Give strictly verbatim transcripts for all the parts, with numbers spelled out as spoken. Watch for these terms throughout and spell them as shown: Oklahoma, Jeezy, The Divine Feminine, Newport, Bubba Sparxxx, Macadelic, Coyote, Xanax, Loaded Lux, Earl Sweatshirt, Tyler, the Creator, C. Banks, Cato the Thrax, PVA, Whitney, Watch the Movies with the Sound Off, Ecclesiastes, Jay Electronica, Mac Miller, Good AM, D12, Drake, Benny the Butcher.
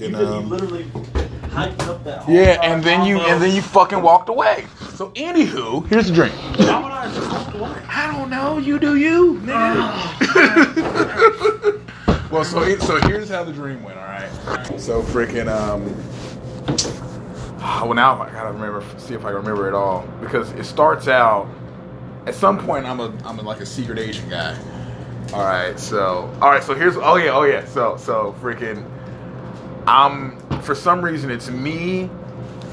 You know? You literally hyped up that whole yeah, and then combo. you and then you fucking walked away. So anywho, here's the drink. Why would I have just walked away? I don't know. You do you, nigga. Oh, well, so it, so here's how the dream went. All right. So freaking um. Well, now I gotta remember. See if I can remember it all, because it starts out. At some point, I'm a I'm a, like a secret agent guy. All right, so all right, so here's oh yeah oh yeah so so freaking. I'm for some reason it's me,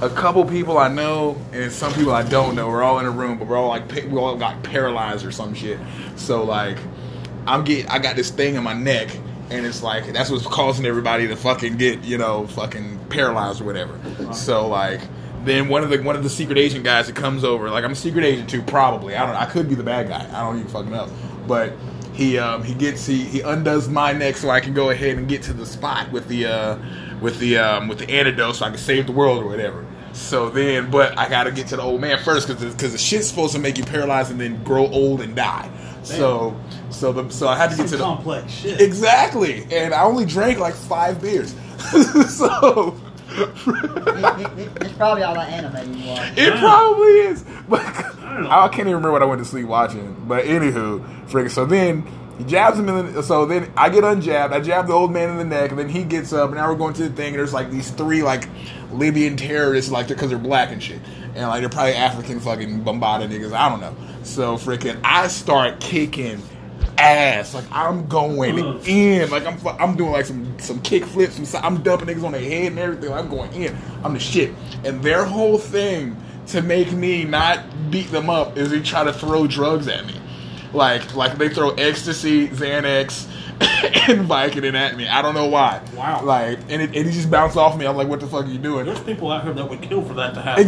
a couple people I know, and some people I don't know. We're all in a room, but we're all like we all got paralyzed or some shit. So like, I'm get I got this thing in my neck, and it's like that's what's causing everybody to fucking get you know fucking paralyzed or whatever. So like. Then one of the one of the secret agent guys that comes over, like I'm a secret agent too, probably. I don't. I could be the bad guy. I don't even fucking know. But he um, he gets he, he undoes my neck so I can go ahead and get to the spot with the uh, with the um, with the antidote so I can save the world or whatever. So then, but I gotta get to the old man first because because the, the shit's supposed to make you paralyzed and then grow old and die. Damn. So so the, so I had to get to the complex shit. Exactly, and I only drank like five beers, so. It's probably all that anime you watch. It probably is. But I can't even remember what I went to sleep watching. But anywho, freaking. So then he jabs him in the. So then I get unjabbed. I jab the old man in the neck, and then he gets up. And now we're going to the thing. And there's like these three like Libyan terrorists, like because they're, they're black and shit, and like they're probably African fucking Bombada niggas. I don't know. So freaking, I start kicking ass. Like I'm going Ugh. in. Like I'm I'm doing like some some kick flips. Some, I'm dumping niggas on their head and everything. Like, I'm going in. I'm the shit. And their whole thing to make me not beat them up is they try to throw drugs at me. Like like they throw ecstasy, Xanax, and Vicodin at me. I don't know why. Wow. Like and it, and it just bounced off me. I'm like, what the fuck are you doing? There's people out here that would kill for that to happen.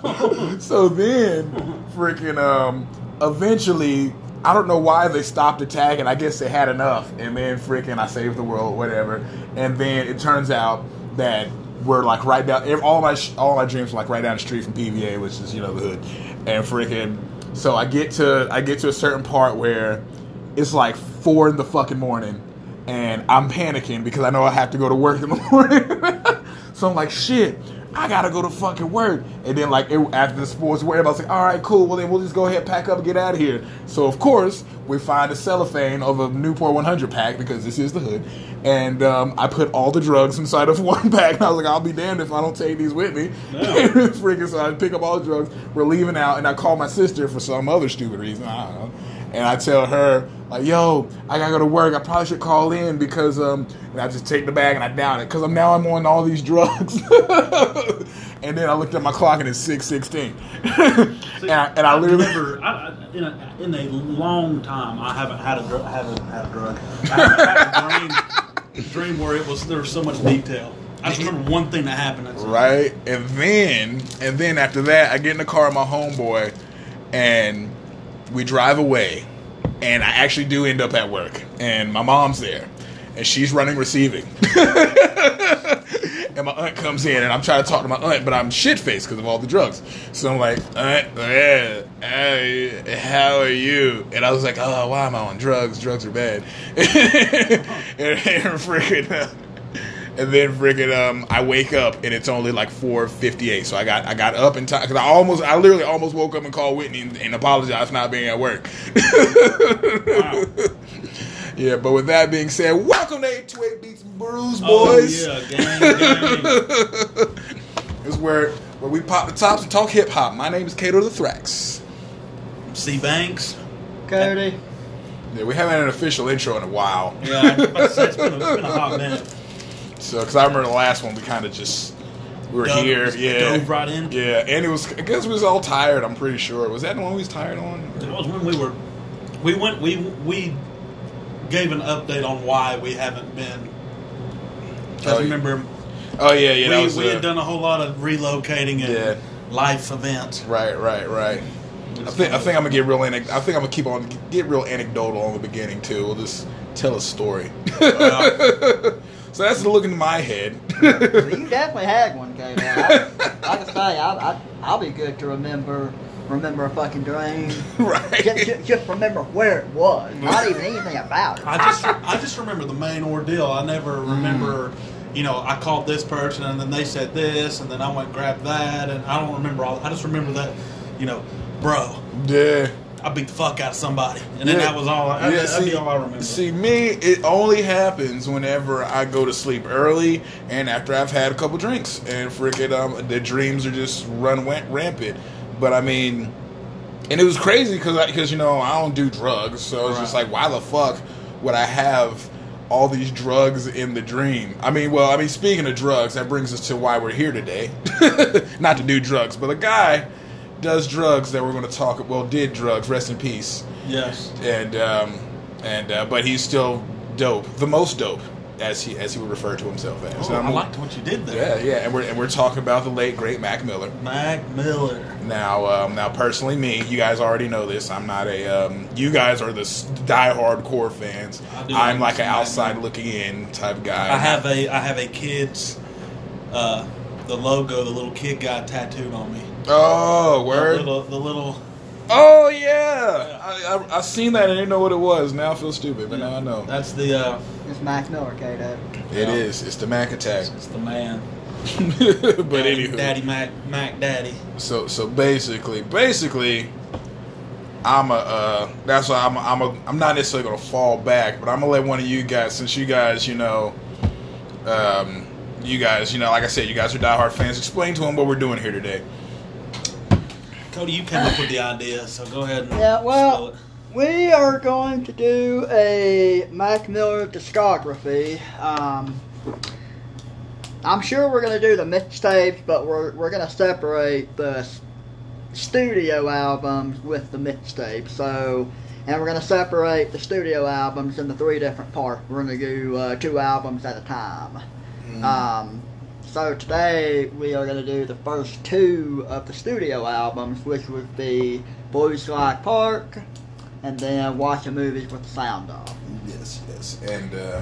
Exactly. So then. Freaking, um, eventually, I don't know why they stopped attacking. I guess they had enough. And then, freaking, I saved the world, whatever. And then it turns out that we're like right down, all my, all my dreams were like right down the street from P V A, which is, you know, the hood. And freaking, so I get to, I get to a certain part where it's like four in the fucking morning. And I'm panicking because I know I have to go to work in the morning. So I'm like, shit. I gotta go to fucking work. And then, like, it, after the sports were over, I was like, all right, cool. Well, then we'll just go ahead, pack up, and get out of here. So, of course, we find a cellophane of a Newport one hundred pack because this is the hood. And um, I put all the drugs inside of one pack. And I was like, I'll be damned if I don't take these with me. No. Freaking, so I pick up all the drugs. We're leaving out. And I call my sister for some other stupid reason. I don't know. And I tell her, like, yo, I gotta go to work. I probably should call in because, um, and I just take the bag and I down it because I'm now I'm on all these drugs. And then I looked at my clock and it's six sixteen. And I, and I, I literally remember I, in, a, in a long time I haven't had a drug. I haven't had a drug. I haven't had a dream, dream where it was there was so much detail. I just remember one thing that happened. That's right, it. and then and then after that, I get in the car with my homeboy, and. We drive away, and I actually do end up at work, and my mom's there, and she's running receiving, and my aunt comes in, and I'm trying to talk to my aunt, but I'm shit-faced because of all the drugs, so I'm like, aunt, yeah, hey, how are you? And I was like, oh, why am I on drugs? Drugs are bad. and, and freaking, uh, and then freaking, um, I wake up, and it's only like four fifty-eight, so I got I got up in time, because I almost, I literally almost woke up and called Whitney and, and apologized for not being at work. Wow. Yeah, but with that being said, welcome to eight twenty-eight Beats and Brews, boys. Oh, yeah, gang, gang. It's where, where we pop the tops and talk hip-hop. My name is Cato the Thrax. I'm C. Banks. Coyote. Yeah, we haven't had an official intro in a while. Yeah, it's been a, it's been a hot minute. So, because I remember the last one, we kind of just, we were dove, here, yeah, dove right in. Yeah, and it was, I guess we was all tired, I'm pretty sure. Was that the one we was tired on? That was when we were, we went, we, we gave an update on why we haven't been, because oh, remember, oh yeah, yeah, we, was, we uh, had done a whole lot of relocating and yeah. life events. Right, right, right. I think, I think I'm going to get real, I think I'm going to keep on, get real anecdotal on the beginning, too. We'll just tell a story. Uh, So that's the look in my head. You definitely had one, K. I, like I say, I, I, I'll be good to remember remember a fucking dream. Right. Just, just, just remember where it was. Not even anything about it. I just I just remember the main ordeal. I never remember, mm. you know, I called this person and then they said this and then I went and grabbed that and I don't remember all. I just remember that, you know, bro. Yeah. I beat the fuck out of somebody. And then yeah. that was all I, yeah, that'd see, be all I remember. See, me, it only happens whenever I go to sleep early and after I've had a couple drinks. And freaking, um, the dreams are just run rampant. But I mean, and it was crazy because, because you know, I don't do drugs. So it's right. just like, why the fuck would I have all these drugs in the dream? I mean, well, I mean, speaking of drugs, that brings us to why we're here today. Not to do drugs, but a guy... does drugs that we're going to talk about. Well, did drugs. Rest in peace. Yes. And um, and uh, but he's still dope. The most dope, as he as he would refer to himself as. Oh, so I liked what you did there. Yeah, yeah. And we're and we're talking about the late great Mac Miller. Mac Miller. Now, um, now personally, me, you guys already know this. I'm not a. Um, you guys are the diehard core fans. I'm like an outside looking in type guy. I have a I have a kid's uh, the logo, the little kid guy tattooed on me. Oh, word! The little, the little. Oh yeah, yeah. I, I I seen that and didn't know what it was. Now I feel stupid, but yeah. now I know. That's the. Uh, it's Mac Miller, Cato. It yeah. is. It's the Mac attack. It's the man. But Daddy, anywho, Daddy Mac, Mac Daddy. So so basically, basically, I'm a. Uh, that's why I'm a, I'm a. I'm not necessarily gonna fall back, but I'm gonna let one of you guys, since you guys, you know, um, you guys, you know, like I said, you guys are diehard fans. Explain to them what we're doing here today. Cody, you came up with the idea, so go ahead and yeah, well, it. We are going to do a Mac Miller discography. Um, I'm sure we're going to do the mixtapes, but we're we're going to separate the studio albums with the mixtapes. So, and we're going to separate the studio albums into three different parts. We're going to do uh, two albums at a time. Mm. Um, So today we are going to do the first two of the studio albums, which would be Blue Slide Park and then Watch the Movies with the Sound Off. Yes, yes. And uh,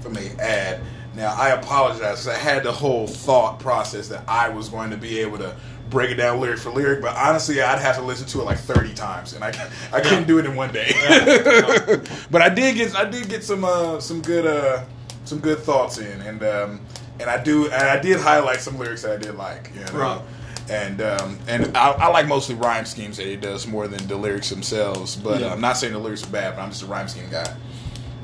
for me, add, now I apologize because I had the whole thought process that I was going to be able to break it down lyric for lyric, but honestly, I'd have to listen to it like thirty times, and I I couldn't yeah. do it in one day. Yeah. No. But I did get I did get some uh, some good uh, some good thoughts in, and. Um, And I do, and I did highlight some lyrics that I did like, you know, right. and um, and I, I like mostly rhyme schemes that he does more than the lyrics themselves. But yeah. uh, I'm not saying the lyrics are bad, but I'm just a rhyme scheme guy,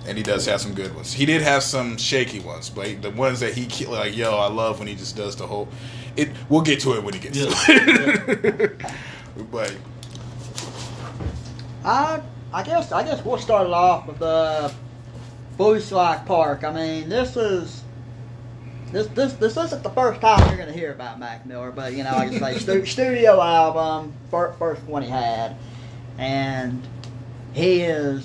and he does have some good ones. He did have some shaky ones, but he, the ones that he like, yo, I love when he just does the whole. It. We'll get to it when he gets yeah. to it. Yeah. But I, I guess, I guess we'll start it off with the Blue Slide Park. I mean, this is. This this this isn't the first time you're gonna hear about Mac Miller, but you know, like I say, studio album, first one he had, and he is,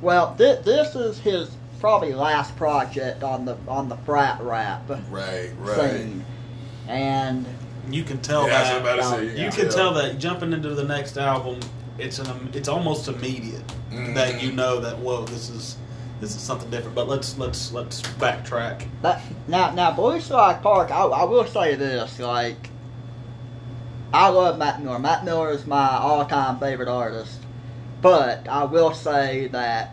well, this this is his probably last project on the on the frat rap right right scene. And you can tell yeah, that I was about to say, you, you can tell. tell that jumping into the next album, it's an it's almost immediate mm-hmm. that you know that whoa this is. This is something different, but let's let's let's backtrack. But now, now, Blue Slide Park. I, I will say this: like, I love Mac Miller. Mac Miller is my all-time favorite artist. But I will say that,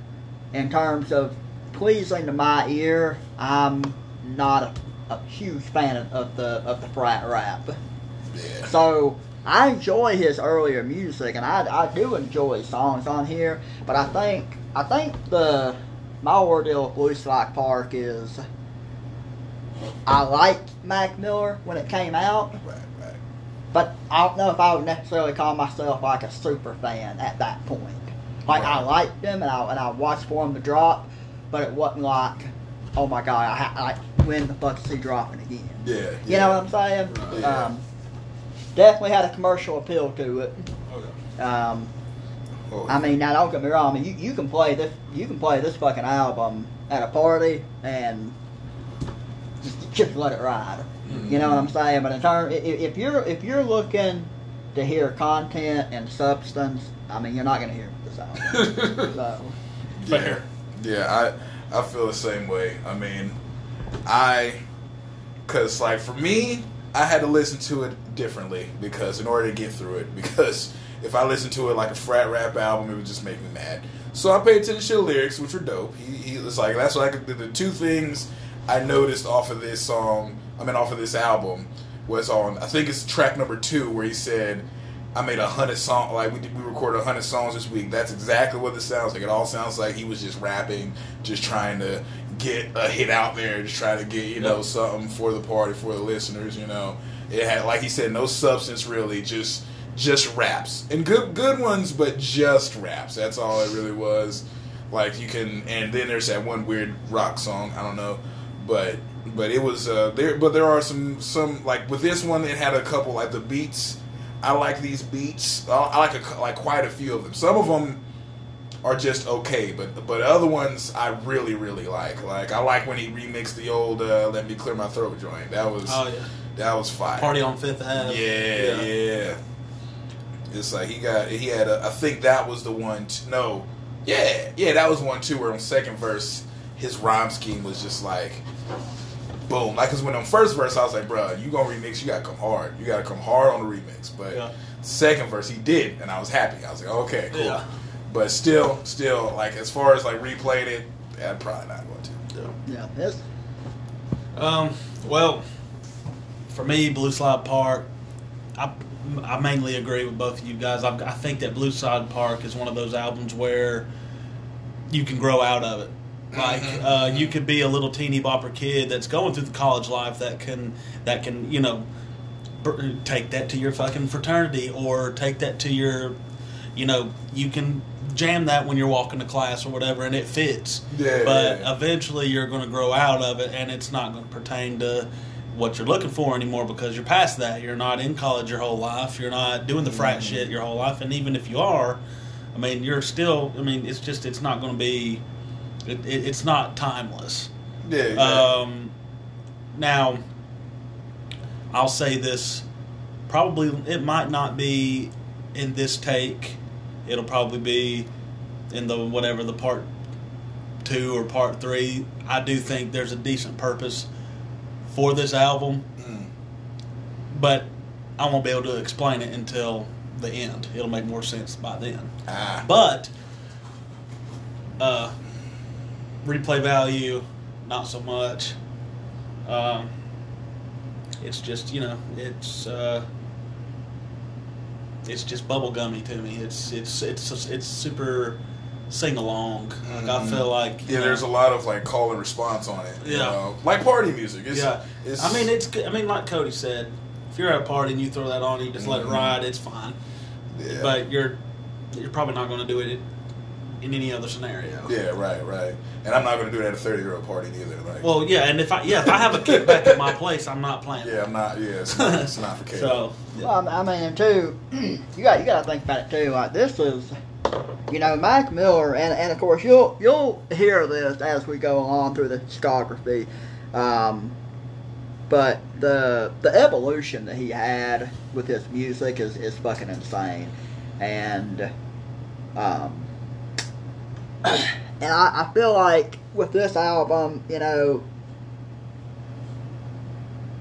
in terms of pleasing to my ear, I'm not a, a huge fan of, of the of the frat rap. Yeah. So. I enjoy his earlier music, and I I do enjoy songs on here. But I think I think the my ordeal with Blue Slide Park is I liked Mac Miller when it came out, right, right. but I don't know if I would necessarily call myself like a super fan at that point. Like right. I liked him, and I and I watched for him to drop, but it wasn't like, oh my god, I, ha- I when the fuck is he dropping again? Yeah, yeah. You know what I'm saying? Right. Yeah. Um, Definitely had a commercial appeal to it. Okay. Um, oh, yeah. I mean, now don't get me wrong. I mean, you, you can play this. You can play this fucking album at a party and just, just let it ride. Mm-hmm. You know what I'm saying? But in terms, if, if you're if you're looking to hear content and substance, I mean, you're not gonna hear this album. So. Yeah, yeah. I I feel the same way. I mean, I, cause like for me, I had to listen to it differently because in order to get through it, because if I listened to it like a frat rap album, it would just make me mad. So I paid attention to the lyrics, which were dope. He, he was like, that's what I could, the, the two things I noticed off of this song, I mean off of this album, was on, I think it's track number two, where he said, I made a hundred songs, like we did, we recorded a hundred songs this week. That's exactly what it sounds like. It all sounds like he was just rapping, just trying to get a hit out there, just trying to get, you know, something for the party, for the listeners, you know. It had, like he said, no substance really, just just raps. And good good ones, but just raps. That's all it really was. Like you can, and then there's that one weird rock song, I don't know, but but it was uh, there. But there are some some like with this one, it had a couple like the beats. I like these beats. I like a, like quite a few of them. Some of them are just okay, but but other ones I really really like. Like I like when he remixed the old uh, "Let Me Clear My Throat" joint. That was oh, yeah. that was fire. Party on Fifth Avenue. Yeah, yeah, yeah. It's like he got he had. A, I think that was the one. T- no, yeah, yeah, that was one too. Where on second verse, his rhyme scheme was just like. Boom. Like, because when on first verse, I was like, bro, you going to remix, you got to come hard. You got to come hard on the remix. But yeah. Second verse, he did, and I was happy. I was like, okay, cool. Yeah. But still, still, like, as far as, like, replaying it, I'm probably not going to. Yeah. yeah. Um. Well, for me, Blue Slide Park, I, I mainly agree with both of you guys. I, I think that Blue Slide Park is one of those albums where you can grow out of it. Like uh, you could be a little teeny bopper kid that's going through the college life that can that can you know br- take that to your fucking fraternity or take that to your you know you can jam that when you're walking to class or whatever and it fits. Yeah. But yeah. Eventually you're going to grow out of it and it's not going to pertain to what you're looking for anymore because you're past that. You're not in college your whole life. You're not doing the frat mm-hmm. shit your whole life. And even if you are, I mean you're still. I mean it's just it's not going to be. It, it, it's not timeless. Yeah. Exactly. Um, now, I'll say this. Probably, it might not be in this take. It'll probably be in the whatever the part two or part three. I do think there's a decent purpose for this album, mm. but I won't be able to explain it until the end. It'll make more sense by then. Ah. But. Uh. Replay value, not so much. Um, it's just, you know, it's uh, it's just bubblegummy to me. It's it's it's it's super sing along. Like mm-hmm. I feel like yeah, know, there's a lot of like call and response on it. Yeah, you know? Like party music. It's, yeah, it's, I mean it's I mean like Cody said, if you're at a party and you throw that on and you just mm-hmm. let it ride, it's fine. Yeah. But you're you're probably not going to do it. In any other scenario. Yeah, right, right. And I'm not going to do it at a thirty-year-old party either. Like, well, yeah, and if I yeah if I have a kickback at my place, I'm not playing. Yeah, I'm not. Yeah, it's not, it's not for kids. So, yeah. Well, I mean, too, you got you got to think about it too. Like this is, you know, Mac Miller, and and of course you'll you'll hear this as we go on through the discography, um, but the the evolution that he had with his music is is fucking insane, and um. And I, I feel like with this album, you know,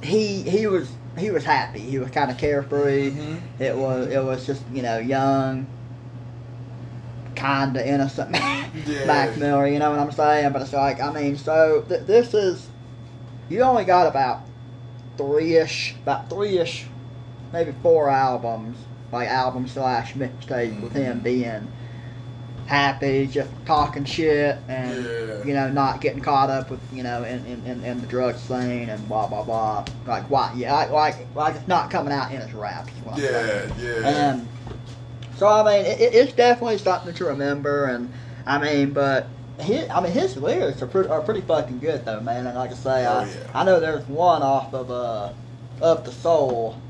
he he was he was happy. He was kind of carefree. Mm-hmm. It was it was just you know young, kind of innocent Mac yeah. Miller. You know what I'm saying? But it's like I mean, so th- this is you only got about three ish, about three ish, maybe four albums, like album slash mixtape mm-hmm. with him being. Happy, just talking shit, and yeah. you know, not getting caught up with you know, in, in, in the drug scene and blah blah blah. Like why? Yeah, like like, like it's not coming out in his raps. Like yeah, that. yeah. And so I mean, it, it's definitely something to remember. And I mean, but his, I mean, his lyrics are pretty are pretty fucking good though, man. And like I say, oh, I yeah. I know there's one off of uh of the soul,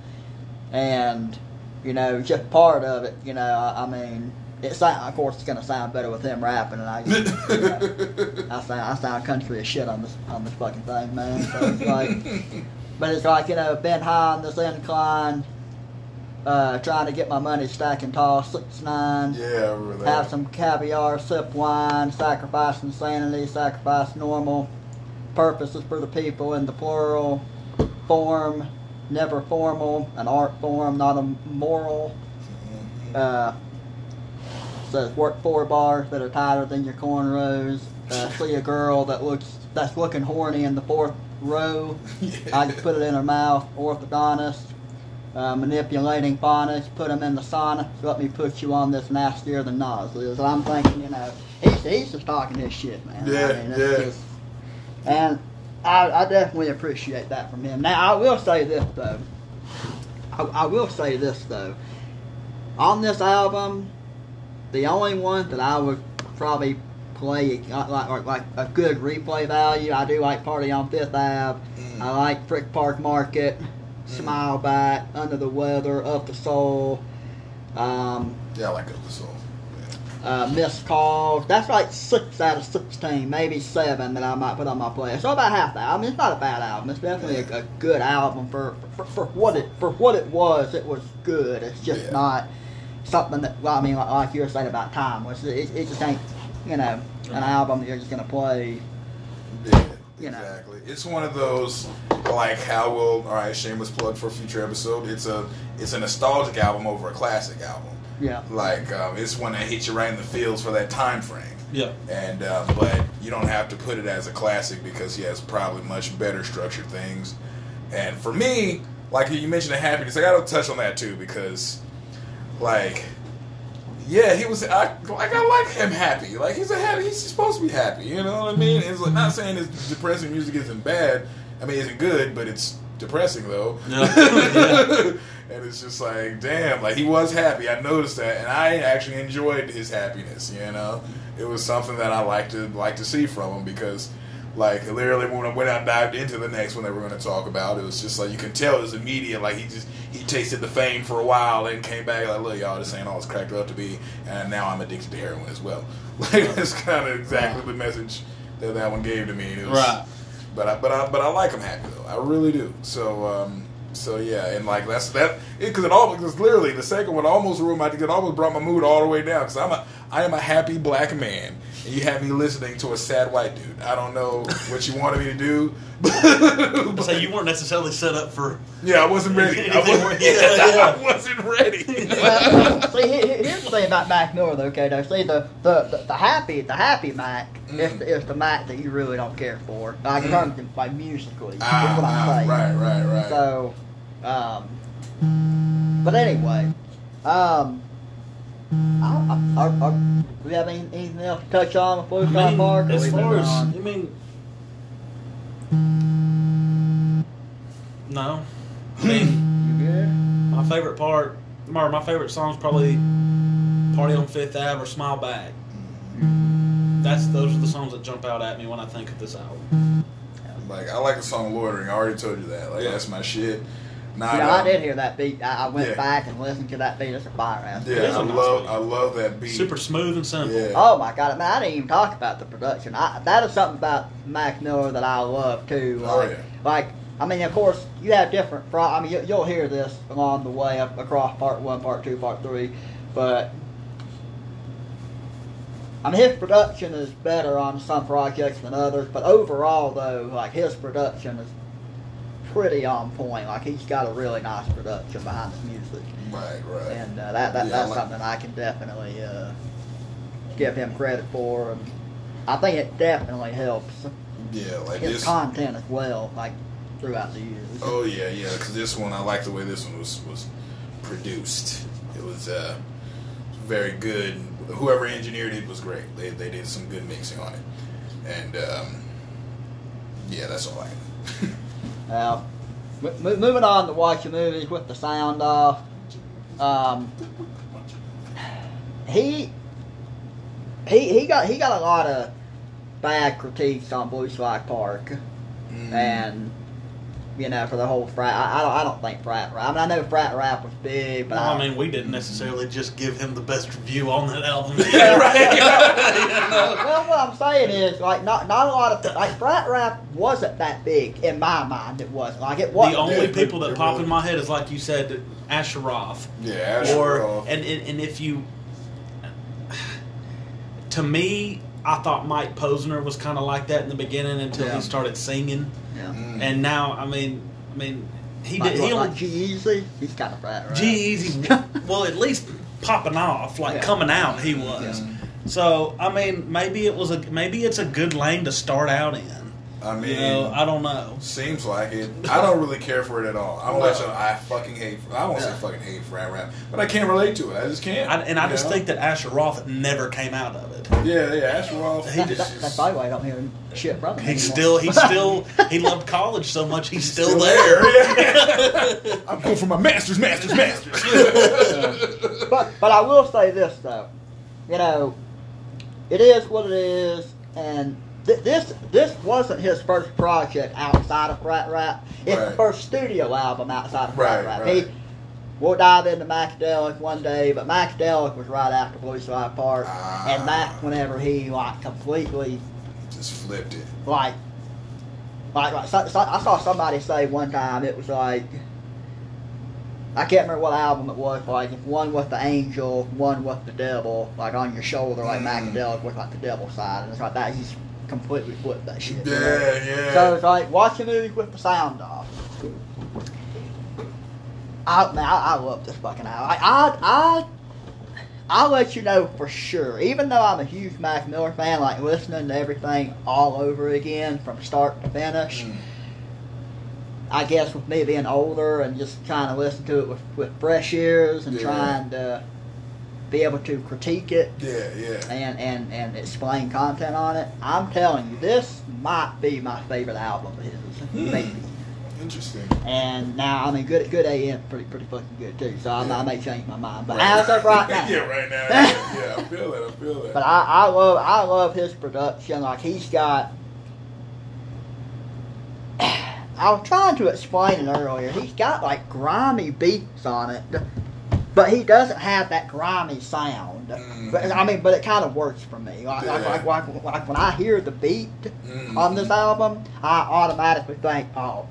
and you know, just part of it. You know, I, I mean. It's like, of course, it's gonna sound better with him rapping, and I, you know, I sound, I sound country as shit on this, on this fucking thing, man. So it's like, but it's like you know, been high on this incline, uh, trying to get my money stacking tall, six nine. Yeah, really. Have some caviar, sip wine, sacrifice insanity, sacrifice normal, purposes for the people in the plural, form, never formal, an art form, not a moral. Uh, says work four bars that are tighter than your cornrows. Uh, see a girl that looks that's looking horny in the fourth row. Yeah. I just put it in her mouth. Orthodontist. Uh, manipulating phonics, put them in the sauna, let me put you on this nastier than Nas is. And I'm thinking, you know, he's, he's just talking his shit, man. Yeah, I mean, yeah. Just, and I, I definitely appreciate that from him. Now, I will say this, though. I, I will say this, though. On this album, the only one that I would probably play, like, like, like a good replay value, I do like Party on Fifth Avenue. Mm. I like Frick Park Market. Smile Back, Under the Weather, Up the Soul. Um, yeah, I like Up the Soul. Yeah. Uh, Missed Calls. That's like six out of sixteen, maybe seven that I might put on my playlist. So about half that. I mean, it's not a bad album. It's definitely yeah. a, a good album for, for for what it for what it was. It was good. It's just yeah. not something that. Well, I mean, like, like you were saying about time, which it, it just ain't, you know, an album that you're just gonna play. Yeah. You know. Exactly. It's one of those, like, how will, all right, shameless plug for a future episode. It's a it's a nostalgic album over a classic album. Yeah. Like, um, it's one that hits you right in the feels for that time frame. Yeah. And uh, but you don't have to put it as a classic because he has probably much better structured things. And for me, like you mentioned, the Happiness. I gotta touch on that too because, like, yeah, he was. I, like I like him happy. Like he's a happy. He's supposed to be happy. You know what I mean? It's like, not saying his depressing music isn't bad. I mean, isn't good, but it's depressing though. Yeah. Yeah. And it's just like, damn. Like he was happy. I noticed that, and I actually enjoyed his happiness. You know, it was something that I liked to like to see from him because, like, literally when I went out and dived into the next one that we're going to talk about, it was just like you can tell it was immediate. Like he just he tasted the fame for a while and came back like, look, y'all, this ain't all it's cracked up to be, and now I'm addicted to heroin as well. Like that's kind of exactly the message that that one gave to me. It was, right. But I but I but I like him happy though. I really do. So um so yeah, and like that's that because it, it all because literally the second one almost ruined my it almost brought my mood all the way down because I'm a I am a happy black man. And you have me listening to a sad white dude. I don't know what you wanted me to do. But so you weren't necessarily set up for... Yeah, I wasn't ready. I wasn't, yeah, yeah. I wasn't ready. Well, see, here's the thing about Mac Miller, though, Kato. See, the, the, the, the happy the happy Mac mm. is, the, is the Mac that you really don't care for. Like, in terms of, like, musically. Ah, what I'm right, right, right. So, um... But anyway, um... I, I, I, I, do we have any, anything else to touch on with Blue Slide Park? As far as, I mean, no. I mean, you good? My favorite part, or my favorite song is probably Party on Fifth Avenue or Smile Back. That's, those are the songs that jump out at me when I think of this album. Like, I like the song Loitering. I already told you that. Like, yeah. That's my shit. Nah, yeah, I, I did hear that beat. I, I went yeah. back and listened to that beat. It's a fire ass. Yeah, I love, I love that beat. Super smooth and simple. Yeah. Oh my god, man! I didn't even talk about the production. I, that is something about Mac Miller that I love too. Like, oh, yeah. like I mean, of course, you have different. Pro- I mean, you, you'll hear this along the way up across part one, part two, part three, but. I mean, his production is better on some projects than others, but overall, though, like his production is pretty on point. Like he's got a really nice production behind his music. Right, right. And uh, that, that yeah, that's I like something I can definitely uh, give him credit for. And I think it definitely helps. Yeah, like his this content as well, like throughout the years. Oh yeah, yeah. Because this one, I like the way this one was was produced. It was uh, very good. Whoever engineered it was great. They they did some good mixing on it. And um, yeah, that's all I can. Now, m- moving on to Watch the Movies with the Sound Off. Um, he he he got he got a lot of bad critiques on Blue Slide Park, mm. and you know for the whole frat. I, I don't I don't think frat rap. I mean, I know frat rap was big, but well, I, I mean we didn't necessarily just give him the best review on that album. Yeah, right. You know? Well, what I'm saying is like not not a lot of like frat rap wasn't that big in my mind. It wasn't like it was. The only big. people that it pop really in my head is like you said, Asheroff. Yeah, Asheroff. Or and, and and if you, to me, I thought Mike Posner was kind of like that in the beginning until yeah. he started singing. Yeah. Mm. And now, I mean, I mean, He like, did. He like G-Eazy. He's kind of fat, right? G-Eazy. Well, at least popping off, like yeah. coming out, he was. Yeah. So I mean, maybe it was a maybe it's a good lane to start out in. I mean, you know, I don't know. Seems like it. I don't really care for it at all. I'm like, no. I fucking hate. I won't yeah. say fucking hate frat rap, but I can't relate to it. I just can't. I, and I just know? think that Asher Roth never came out of it. Yeah, yeah, Asher Roth. He that, just, that, that's probably why I don't hear him shit. Probably. He still, he still, he loved college so much. He's still, still there. there. I'm going for my masters, masters, masters. uh, but but I will say this though, you know, it is what it is, and. This this wasn't his first project outside of frat rap. It's right. the first studio album outside of frat right, rap. Right. He, we'll dive into Macadelic one day, but Macadelic was right after Blue Slide Park, ah. and that's whenever he like completely just flipped it. Like, like, like so, so I saw somebody say one time it was like I can't remember what album it was. Like, if one was the angel, one was the devil. Like on your shoulder, like mm. Macadelic was like the devil side, and it's like that. He's completely flipped that shit. Yeah, right? yeah. So it's like watching movies with the sound off. I man, I, I love this fucking album. I, I, I, I'll let you know for sure. Even though I'm a huge Mac Miller fan, like listening to everything all over again from start to finish. Mm. I guess with me being older and just trying to listen to it with, with fresh ears and yeah. trying to be able to critique it yeah, yeah. And, and, and explain content on it. I'm telling you, this might be my favorite album of his. Hmm. Maybe. Interesting. And now, I mean, Good good A M pretty pretty fucking good too, so I, yeah. I may change my mind. But right. as of right now. yeah, right now. Yeah, yeah, I feel it, I feel it. But I, I, love, I love his production. Like, he's got... I was trying to explain it earlier. He's got, like, grimy beats on it. But he doesn't have that grimy sound. Mm. But, I mean, but it kind of works for me. Like, yeah. like, like, like, like when I hear the beat mm. on this album, I automatically think, oh,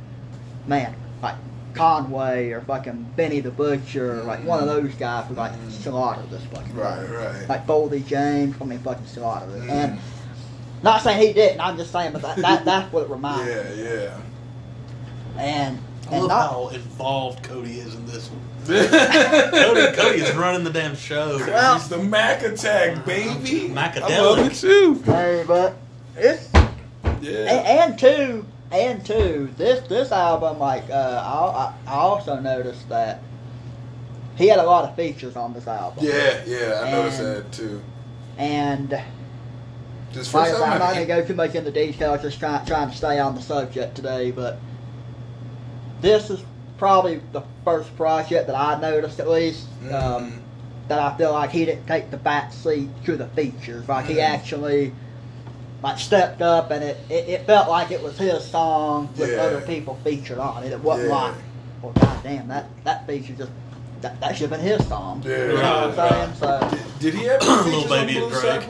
man, like Conway or fucking Benny the Butcher, mm. like one of those guys who like mm. slaughter this fucking right, thing. right. Like Boldy James, I mean, fucking slaughter this. Mm. And not saying he didn't, I'm just saying, but that, that that's what it reminds me. Yeah, yeah. And I and love not, how involved Cody is in this one. Cody, Cody is running the damn show. Well, it's the Mac Attack, baby. Macadelic. I love it too. Hey, but it's yeah. And, and two, and two. This this album, like, uh, I I also noticed that he had a lot of features on this album. Yeah, yeah, I and, noticed that too. And. Just first like, I'm not gonna go too much into details. Just trying trying to stay on the subject today, but. This is probably the first project that I noticed, at least, um, mm-hmm. that I feel like he didn't take the back seat to the features. Like, mm-hmm. he actually, like, stepped up, and it, it, it felt like it was his song with yeah. other people featured on it. It wasn't yeah. like, well, goddamn, that, that feature just, that, that should have been his song. Yeah. You know what I'm saying? So, did, did he have a Little Baby and Drake?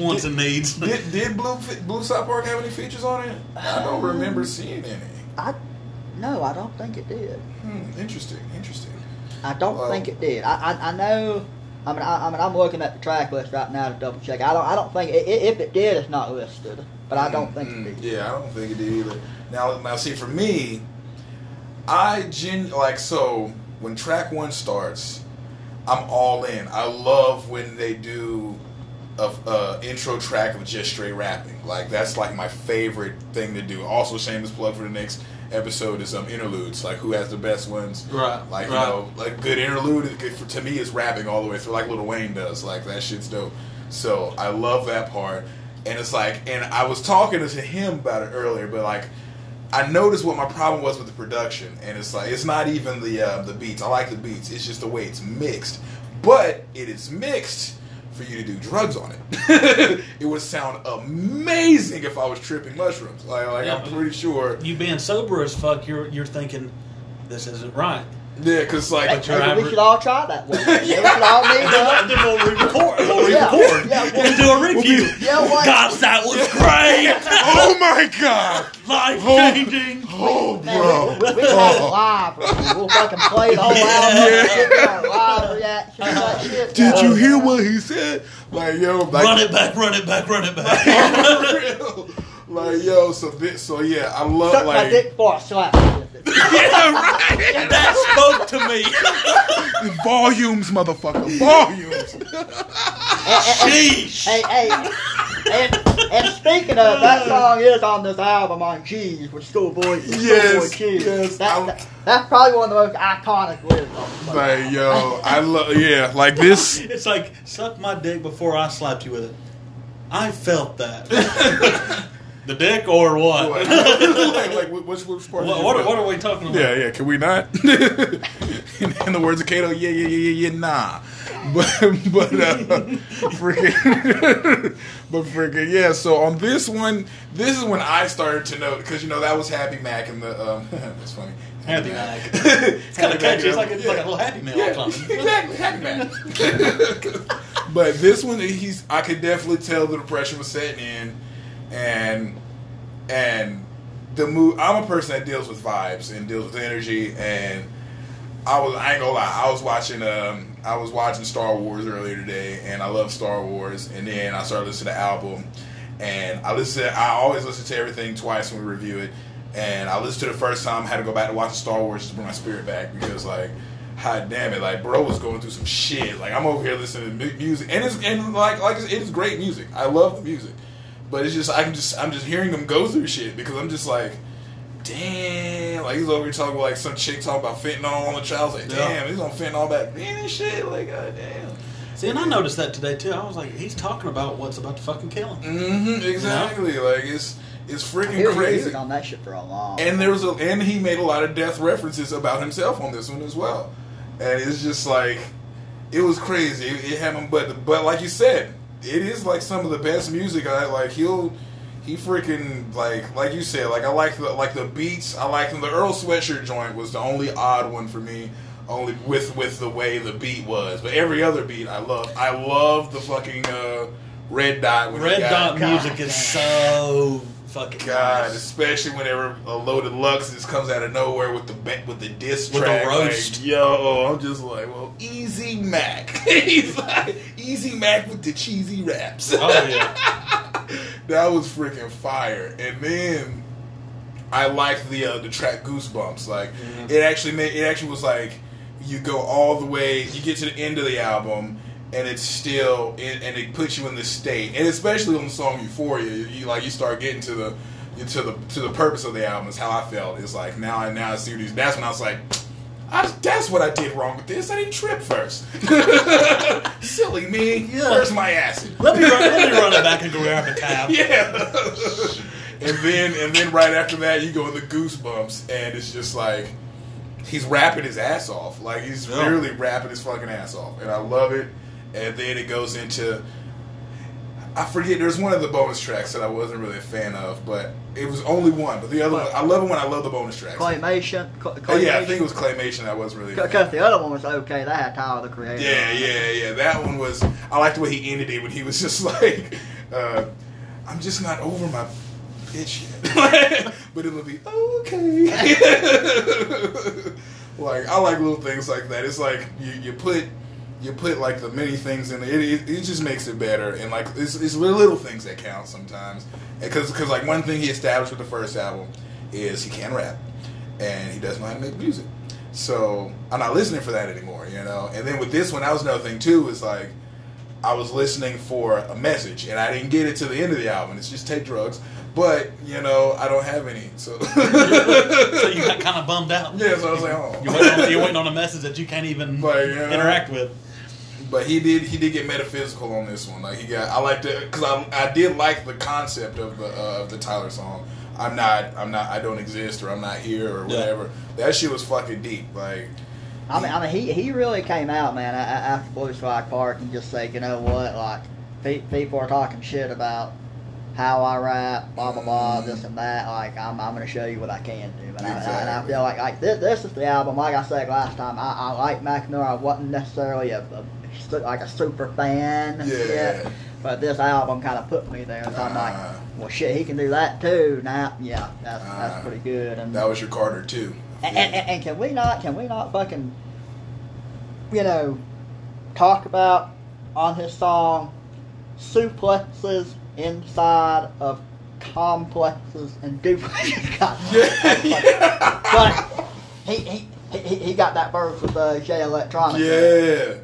Wants and needs. Did, did Blue Blue Slide Park have any features on it? I don't remember seeing any. I no, I don't think it did. Hmm, interesting, interesting. I don't um, think it did. I, I I know. I mean, I, I mean, I'm looking at the track list right now to double check. I don't I don't think it, if it did, it's not listed. But I don't mm, think mm, it did. Yeah, I don't think it did either. Now, now, see, for me, I gen like so when track one starts, I'm all in. I love when they do. Of uh, intro track of just straight rapping, like that's like my favorite thing to do. Also, shameless plug for the next episode is um interludes, like who has the best ones, right? Like right. you know, like good interlude for, to me is rapping all the way through, like Lil Wayne does, like that shit's dope. So I love that part, and it's like, and I was talking to him about it earlier, but like I noticed what my problem was with the production, and it's like it's not even the uh, the beats. I like the beats, it's just the way it's mixed, but it is mixed. For you to do drugs on it, it would sound amazing if I was tripping mushrooms. Like, like yeah, I'm pretty sure you being sober as fuck, you're you're thinking this isn't right. Yeah, cause like hey, hey, we re- should all try that one. yeah. yeah, we should all need that. Then we'll re-record. We'll re-record. Yeah, yeah, we'll, we'll do a review. We'll be, yeah, like, God, that was great. Oh my God, life changing. Oh, oh man, bro, we, we, we have it live. Bro. We'll fucking play the whole album. Live reaction. Like shit. Did you hear what he said? Like yo, like, run it back, run it back, run it back. Like, Like, yo, so this, so yeah, I love Suck like. My dick for a slap. Yeah, right. That spoke to me. Volumes, motherfucker, volumes. And, and, Sheesh. Hey, hey. And, and speaking of, that song is on this album on G's with Schoolboy Q. Yes, yes. That, that, that's probably one of the most iconic lyrics. Like, yo, I love, yeah, like this. It's like, suck my dick before I slapped you with it. I felt that. The dick or what? What? like, like, which, which part what, what, what are we talking about? Yeah, yeah. Can we not? in, in the words of Cato, yeah, yeah, yeah, yeah, yeah, nah. But, but, uh, freaking, but freaking, yeah. So on this one, this is when I started to know, because, you know, that was Happy Mac and the, um, that's funny. Happy Mac. It's kind of catchy. It's like a, yeah. like a little Happy Mail yeah, or something. Exactly. Happy Mac. But this one, he's, I could definitely tell the depression was setting in. And and the mood. I'm a person that deals with vibes and deals with energy. And I was I ain't gonna lie. I was watching um I was watching Star Wars earlier today, and I love Star Wars. And then I started listening to the album, and I listen. I always listen to everything twice when we review it. And I listened to the first time. Had to go back to watch Star Wars to bring my spirit back because like. God damn it! Like bro was going through some shit. Like I'm over here listening to music, and it's and like like it's, it's great music. I love the music, but it's just I can just I'm just hearing them go through shit because I'm just like, damn! Like he's over here talking about like some chick talking about fentanyl on the child. I was like damn, yeah. He's on fentanyl back then and shit. Like god damn. See, and I noticed that today too. I was like, he's talking about what's about to fucking kill him. Mm-hmm, exactly. You know? Like it's. It's freaking crazy. He was on that shit for a long time. And there was a, and he made a lot of death references about himself on this one as well. And it's just like it was crazy. It, it happened, but but like you said, it is like some of the best music. I like he'll he freaking like like you said like I like the like the beats. I like the Earl Sweatshirt joint was the only odd one for me. Only with with the way the beat was, but every other beat I love. I love the fucking uh, Red Dot. Red Dot music is so. Fucking God, nice. Especially whenever a Loaded Lux just comes out of nowhere with the be- with the diss with track, the roast. Like, yo, I'm just like, well, Easy Mac, he's like Easy Mac with the cheesy raps. Oh yeah, that was freaking fire. And then I liked the uh, the track Goosebumps. Like mm-hmm. it actually made it actually was like you go all the way, you get to the end of the album. And it's still, it, and it puts you in this state, and especially on the song Euphoria, you, you like you start getting to the, to the to the purpose of the album. Is how I felt. It's like now I now I see these. That's when I was like, I, that's what I did wrong with this. I didn't trip first. Silly me. Yeah. Where's my acid? Let me run, let me run it back and go grab a tab. Yeah. and then and then right after that you go in the Goosebumps, and it's just like. He's rapping his ass off. Like he's yeah. literally rapping his fucking ass off, and I love it. And then it goes into I forget there's one of the bonus tracks that I wasn't really a fan of, but it was only one. But the other one, I love it when I love the bonus tracks. Claymation, Claymation. Yeah, I think it was Claymation. I wasn't really because the other one was okay. That had Tyler, the Creator. Yeah, yeah, yeah. That one was. I liked the way he ended it when he was just like, uh, "I'm just not over my bitch yet," but it'll be okay. Like I like little things like that. It's like you, you put. You put like the many things in it. It, it, it just makes it better, and like it's, it's little things that count sometimes. Because because like one thing he established with the first album is he can rap, and he doesn't know how to make music. So I'm not listening for that anymore, you know. And then with this one, that was another thing too. Is like I was listening for a message, and I didn't get it to the end of the album. It's just take drugs. But, you know, I don't have any, so... so you got kind of bummed out. Yeah, so I was like, oh. You're waiting on, you're waiting on a message that you can't even like, you know, interact with. But he did he did get metaphysical on this one. Like, he got... I liked it... Because I, I did like the concept of the uh, of the Tyler song. I'm not... I'm not... I don't exist, or I'm not here, or whatever. Yeah. That shit was fucking deep, like... I mean, I mean he, he really came out, man, after Blue Slide Park and just said, you know what, like, people are talking shit about... how I rap, blah blah blah, this and that. Like I'm, I'm gonna show you what I can do. And, exactly. I, and I feel like like this, this is the album. Like I said last time, I, I like Mac Miller. I wasn't necessarily a, a like a super fan. Yeah. Yet, but this album kind of put me there. So uh, I'm like, well, shit, he can do that too. Now, yeah, that's uh, that's pretty good. And that was your Carter too. And, and, and, and can we not? Can we not fucking, you know, talk about on his song, suplexes. Inside of complexes and duplexes. God, yeah, yeah. But he, he he he got that verse with uh, Jay Electronica. Yeah.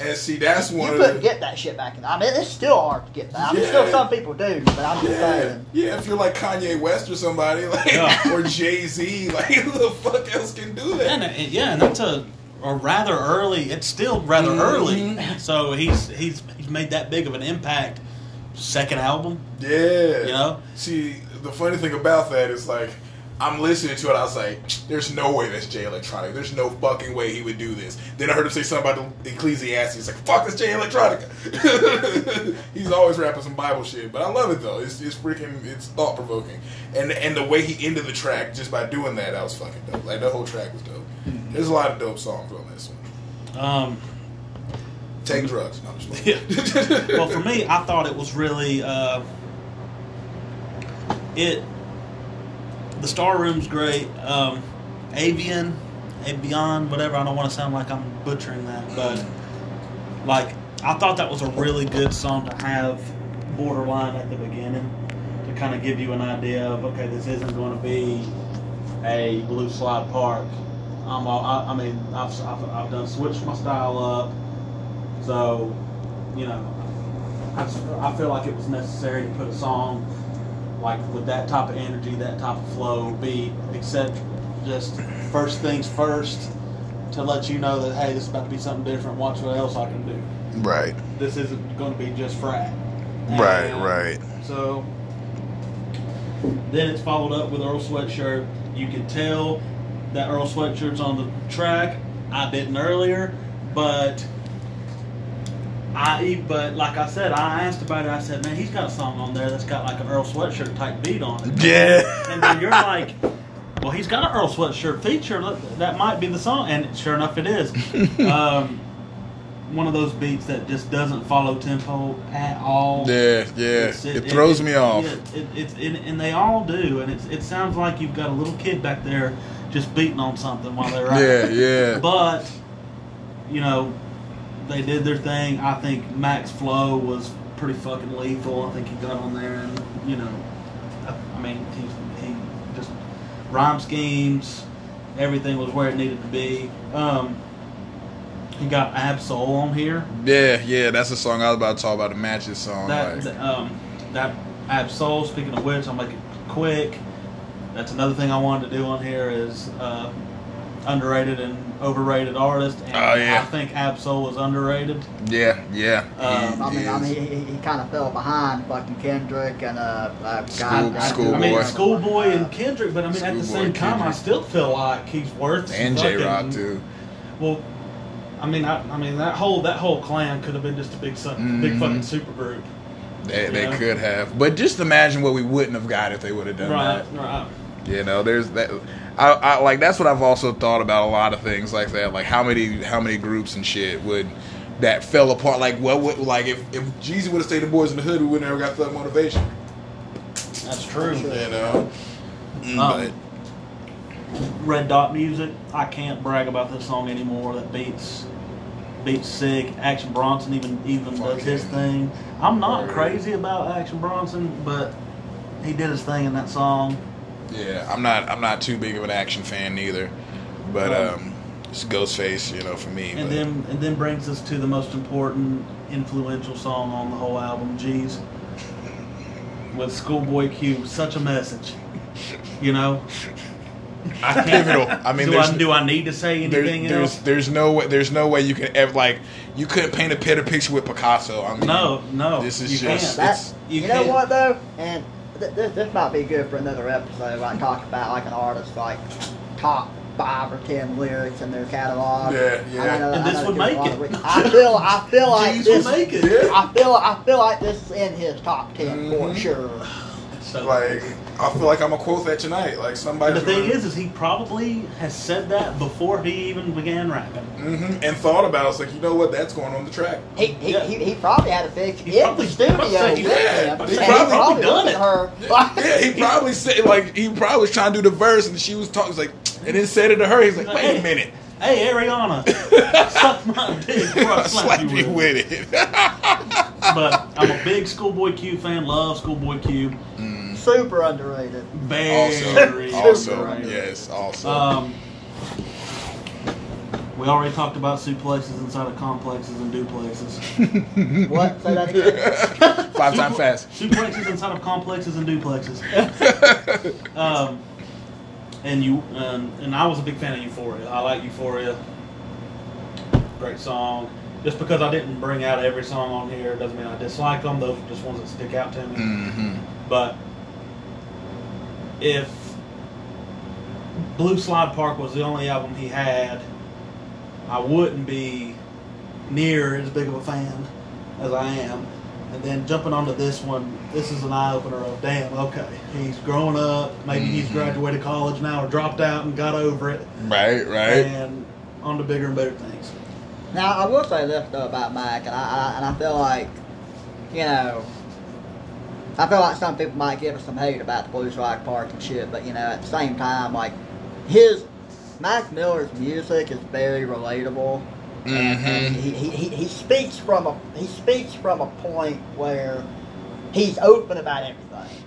And see, that's one you of couldn't the, get that shit back in. I mean, it's still hard to get that. I mean, yeah. Still some people do, but I'm just yeah. saying. Yeah, if you're like Kanye West or somebody, like yeah. or Jay-Z, like who the fuck else can do that? Yeah, and, yeah, and that's a, a rather early. It's still rather mm-hmm. early. So he's he's he's made that big of an impact. Second album. Yeah. You know. See, the funny thing about that is like. I'm listening to it. I was like, "There's no way that's Jay Electronica. There's no fucking way he would do this." Then I heard him say something about the Ecclesiastes. He's like, "Fuck, that's Jay Electronica." He's always rapping some Bible shit, but I love it though. It's it's freaking it's thought provoking, and and the way he ended the track just by doing that, that was fucking dope. Like the whole track was dope. There's a lot of dope songs on this one. Um, take drugs. No, I'm just yeah. Well, for me, I thought it was really uh, it. The Star Room's great. Um, Avian, Avian, whatever. I don't want to sound like I'm butchering that, but like I thought that was a really good song to have borderline at the beginning to kind of give you an idea of okay, this isn't going to be a Blue Slide Park. I'm all, I, I mean, I've, I've I've done switched my style up, so you know, I just, I feel like it was necessary to put a song. Like with that type of energy, that type of flow, beat, et cetera. Just first things first to let you know that hey, this is about to be something different. Watch what else I can do. Right. This isn't going to be just frat. And, right, right. So then it's followed up with Earl Sweatshirt. You can tell that Earl Sweatshirt's on the track. I didn't earlier, but. I, but like I said, I asked about it. I said, man, he's got a song on there that's got like an Earl Sweatshirt type beat on it. Yeah. And then you're like, well, he's got an Earl Sweatshirt feature. That might be the song. And sure enough, it is. um, one of those beats that just doesn't follow tempo at all. Yeah, yeah. It, it throws it, me off. It, it, it, it, and they all do. And it's, it sounds like you've got a little kid back there just beating on something while they're out. Yeah, yeah. But, you know... They did their thing. I think Mac's flow was pretty fucking lethal. I think he got on there and, you know, I mean, he, he just rhyme schemes, everything was where it needed to be. Um, he got Ab-Soul on here. Yeah, yeah, that's the song I was about to talk about, the Matches song. That, like. the, um, that Ab-Soul, speaking of which, I'll make it quick. That's another thing I wanted to do on here is... Uh, underrated and overrated artist, and oh, yeah. I think Ab-Soul was underrated. Yeah, yeah. Um, I mean, is. I mean, he, he kind of fell behind fucking Kendrick and uh, uh Schoolboy. School I mean, Schoolboy and Kendrick, but I mean, School at the same Kendrick. time, I still feel like he's worth and J. Rock too. Well, I mean, I, I mean that whole that whole clan could have been just a big mm-hmm. big fucking supergroup. They they know? could have, but just imagine what we wouldn't have got if they would have done right, that. Right, right. You know, there's that. I, I like that's what I've also thought about a lot of things like that. Like how many how many groups and shit would that fell apart? Like what would like if if Jeezy would have stayed the Boys in the Hood, we wouldn't have got Thug Motivation. That's true. You know, um, but Red Dot Music. I can't brag about this song anymore. That beats beats sick. Action Bronson even even does his thing. I'm not crazy about Action Bronson, but he did his thing in that song. Yeah, I'm not. I'm not too big of an Action fan neither, but um, it's Ghostface, you know, for me. And but. then, and then brings us to the most important, influential song on the whole album, "G's," with Schoolboy Q. Such a message, you know. I can't. I mean, do, I, do I need to say anything there's, else? There's, there's no way. There's no way you can ever like. You couldn't paint a better picture with Picasso. I mean, no, no. This is you just. That, you you know what though, and. This, this might be good for another episode. Like talk about like an artist like top five or ten lyrics in their catalog. Yeah, yeah. Know, and this would make it. I feel, I feel like Jeez this. Make it. I feel, I feel like this is in his top ten mm-hmm. for sure. So, like I feel like I'm gonna quote that tonight. Like somebody. The thing is, is he probably has said that before he even began rapping, mm-hmm. and thought about it. It's like you know what, that's going on the track. He he yeah. he, he probably had a big he in the studio. Said, yeah, but he, probably, he probably done it. Her. Yeah, he probably said like he probably was trying to do the verse, and she was talking like, and then said it to her. He's like, wait a minute. Hey, Ariana, suck my dick before I slap, slap you with, with it. But I'm a big Schoolboy Q fan, love Schoolboy Q. Mm. Super underrated. Very. Also, also underrated. Yes, also. Um, we already talked about suplexes inside of complexes and duplexes. What? Say that again. Five times fast. Suplexes inside of complexes and duplexes. um, and you, um, and I was a big fan of Euphoria. I like Euphoria. Great song. Just because I didn't bring out every song on here doesn't mean I dislike them. Those are just ones that stick out to me. Mm-hmm. But if Blue Slide Park was the only album he had, I wouldn't be near as big of a fan as I am. And then jumping onto this one, this is an eye-opener of, damn, okay, he's grown up. Maybe mm-hmm. he's graduated college now or dropped out and got over it. Right, right. And on to bigger and better things. Now, I will say this, though, about Mac, and I, I and I feel like, you know, I feel like some people might give us some hate about the Blue Slide Park and shit, but, you know, at the same time, like, his, Mac Miller's music is very relatable. Mm-hmm. And he, he, he, he speaks from a, he speaks from a point where he's open about everything.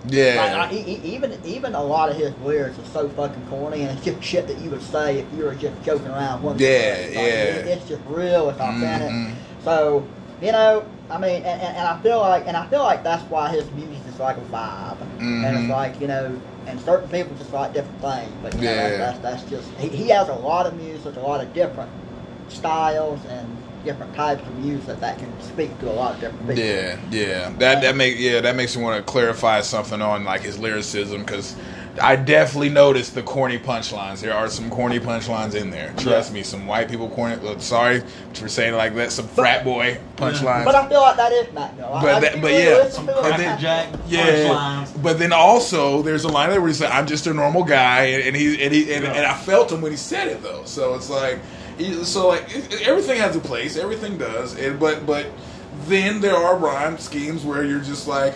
Yeah. Like, I, he, even, even a lot of his lyrics are so fucking corny, and it's just shit that you would say if you were just joking around. One yeah, like, yeah. It, it's just real. It's authentic. Mm-hmm. So, you know, I mean, and, and, and I feel like, and I feel like that's why his music is like a vibe, mm-hmm. and it's like, you know, and certain people just like different things, but you yeah. know, that's, that's just he, he has a lot of music, a lot of different styles and different types of music that can speak to a lot of different people. Yeah, yeah, that that makes yeah that makes me want to clarify something on like his lyricism, because I definitely noticed the corny punchlines. There are some corny punchlines in there. Trust yeah. me, some white people corny. Sorry for saying it like that. Some but, frat boy punchlines. But I feel like that is Mac Miller. But, I, that, but yeah, some cracker like jack yeah. punchlines. But then also there's a line there where he said, "I'm just a normal guy," and, and he and he and, yeah. and I felt him when he said it though. So it's like, so like everything has a place. Everything does. And but but then there are rhyme schemes where you're just like,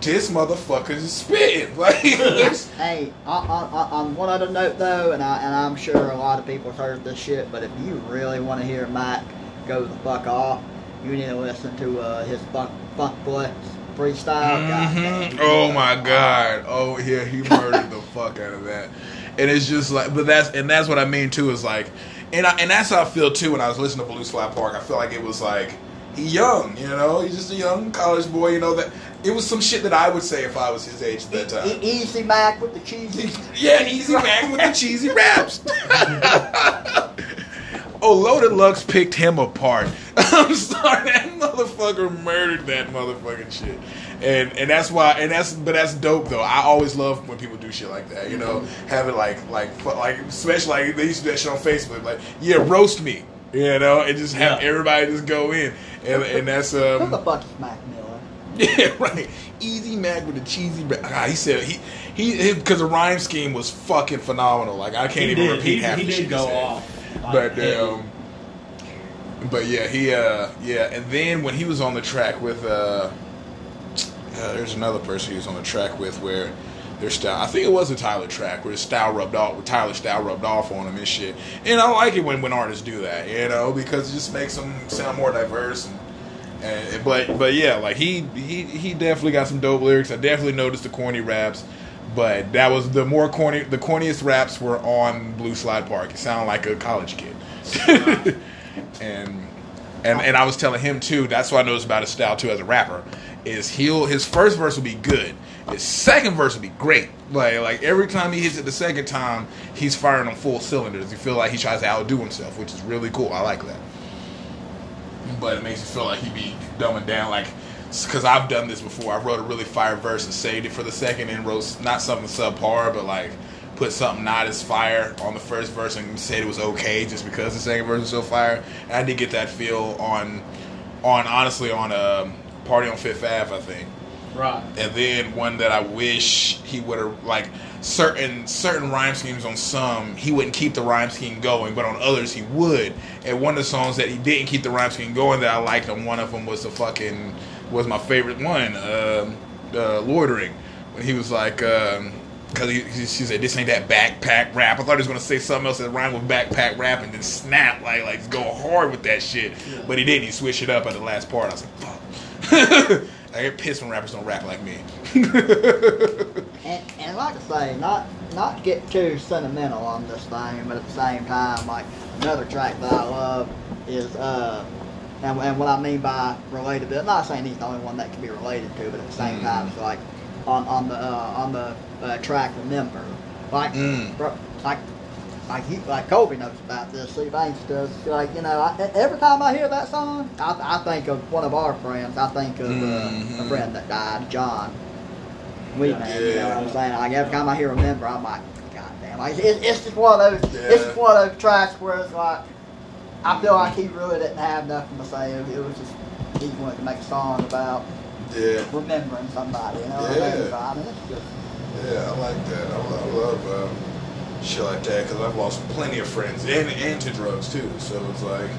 this motherfucker is spitting. Like, hey, on, on, on one other note though, and I and I'm sure a lot of people have heard this shit, but if you really want to hear Mac go the fuck off, you need to listen to uh, his Funk Flex freestyle. Mm-hmm. God, oh my god! Oh yeah, he murdered the fuck out of that, and it's just like, but that's and that's what I mean too is like, and I, and that's how I feel too when I was listening to Blue Slide Park. I feel like it was like, young, you know, he's just a young college boy, you know, that it was some shit that I would say if I was his age at that time. E- e- easy Mac with the cheesy, yeah, Easy Mac with the cheesy raps. Oh, Loaded Lux picked him apart. I'm sorry, that motherfucker murdered that motherfucking shit, and and that's why, and that's but that's dope though. I always love when people do shit like that, you know, have it like like like especially like they used to do that shit on Facebook, like yeah, roast me. You know, and just have yeah. everybody just go in, and and that's um. Who the fuck is Mac Miller? Yeah, right. Easy Mac with the cheesy. Ah, he said he he because the rhyme scheme was fucking phenomenal. Like I can't he even did. repeat he, half he the shit. He did go off, but um, but yeah, he uh yeah, and then when he was on the track with uh, uh there's another person he was on the track with where. Their style, I think it was a Tyler track where his style rubbed off, where Tyler's style rubbed off on him and shit. And I like it when, when artists do that, you know, because it just makes them sound more diverse. And, and but but yeah, like he, he he definitely got some dope lyrics. I definitely noticed the corny raps, but that was the more corny. The corniest raps were on Blue Slide Park. It sounded like a college kid, and and and I was telling him too. That's what I noticed about his style too as a rapper. Is he'll his first verse will be good. His second verse would be great. Like, like every time he hits it the second time, he's firing on full cylinders. You feel like he tries to outdo himself, which is really cool. I like that. But it makes you feel like he be dumbing down. Like, because I've done this before. I wrote a really fire verse and saved it for the second and wrote not something subpar, but like put something not as fire on the first verse and said it was okay just because the second verse was so fire. And I did get that feel on, on honestly, on a Party on Fifth Ave, I think. Right. And then one that I wish he would have, like, certain certain rhyme schemes on some, he wouldn't keep the rhyme scheme going, but on others he would. And one of the songs that he didn't keep the rhyme scheme going that I liked, and one of them was the fucking, was my favorite one, uh, uh, Loitering. When he was like, um, because he, he she said, this ain't that backpack rap. I thought he was going to say something else that rhymed with backpack rap and then snap, like, like go hard with that shit. Yeah. But he didn't. He switched it up at the last part. I was like, fuck. I get pissed when rappers don't rap like me. and, and like I say, not not get too sentimental on this thing, but at the same time, like, another track that I love is, uh, and, and what I mean by relatability, I'm not saying he's the only one that can be related to, but at the same mm. time, it's like, on, on the, uh, on the uh, track Remember, like, mm. bro, like, Like, he, like Kobe knows about this, C. Banks does. Like, you know, I, every time I hear that song, I, I think of one of our friends. I think of uh, mm-hmm. a friend that died, John. We yeah. You know what I'm saying? Like, every time I hear Remember, I'm like, God damn. Like, it's, it's just one of those, yeah. it's just one of those tracks where it's like, I feel like he really didn't have nothing to say. It, it was just, he wanted to make a song about yeah. remembering somebody, you know what yeah. I mean? So, I mean, it's just, yeah, I like that. I love, I love um, shit like that, because I've lost plenty of friends and, and to drugs too, so it's like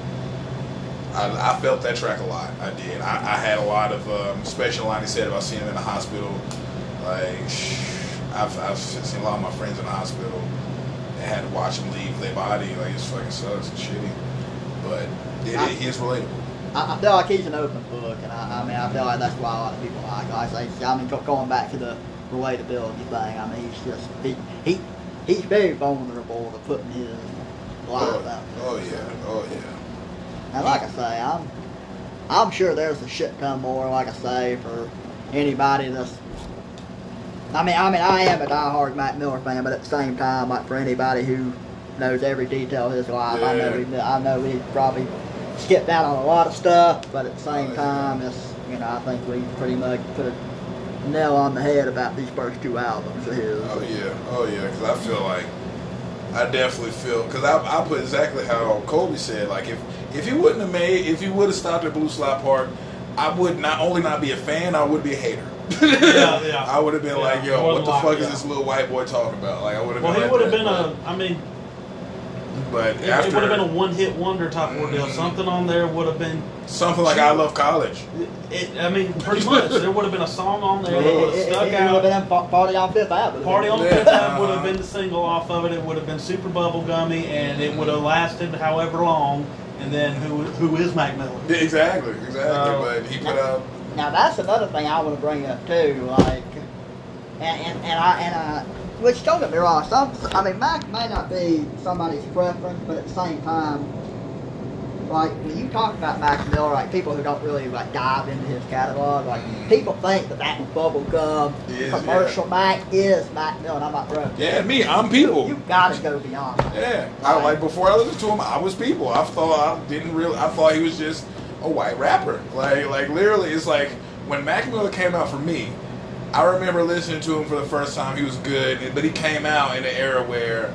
I, I felt that track a lot. I did. I, I had a lot of um, especially like he said about seeing him in the hospital. Like I've, I've seen a lot of my friends in the hospital. They had to watch him leave their body. Like it's fucking sucks and shitty, but it, I, it is relatable. I, I feel like he's an open book, and I, I mean I feel like that's why a lot of people like. Like I say, I mean going back to the relatability thing. I mean he's just he. he He's very vulnerable to putting his life oh, out there. Oh yeah, oh yeah. And like I say, I'm, I'm sure there's a shit ton more. Like I say, for anybody that's, I mean, I mean, I am a diehard Mac Miller fan, but at the same time, like for anybody who knows every detail of his life, yeah. I know he, I know he probably skipped out on a lot of stuff. But at the same oh, time, yeah. it's you know, I think we pretty much put a nail on the head about these first two albums of his. Oh yeah, oh yeah, because I feel like, I definitely feel, because I, I put exactly how Kobe said, like if if he wouldn't have made, if he would have stopped at Blue Slide Park, I would not only not be a fan, I would be a hater. yeah, yeah. I would have been yeah, like, yo, what the lot, fuck yeah. is this little white boy talking about? Like I would have well, been Well, he would have been a, I mean, but it, it would have been a one-hit wonder type mm, ordeal. Something on there would have been something like "I Love College." It, it, I mean, pretty much. There would have been a song on there that would have stuck it, it, it out. Would have been "Party on Fifth Avenue." "Party on Fifth Avenue" would have been the single off of it. It would have been super bubblegummy, and it would have lasted however long. And then, who who is Mac Miller? Yeah, exactly, exactly. Uh, but he put now, out. Now that's another thing I want to bring up too. Like, and and, and I and I. Which, don't get me wrong, some, I mean, Mac may not be somebody's preference, but at the same time, like, when you talk about Mac Miller, like, people who don't really, like, dive into his catalog, like, mm. people think that that bubblegum commercial yeah. Mac is Mac Miller, and I'm like, bro. Yeah, me, I'm people. You, you gotta go beyond that. Yeah, like, I, like, before I listened to him, I was people. I thought, I didn't really, I thought he was just a white rapper. Like, like, literally, it's like, when Mac Miller came out for me, I remember listening to him for the first time. He was good, but he came out in an era where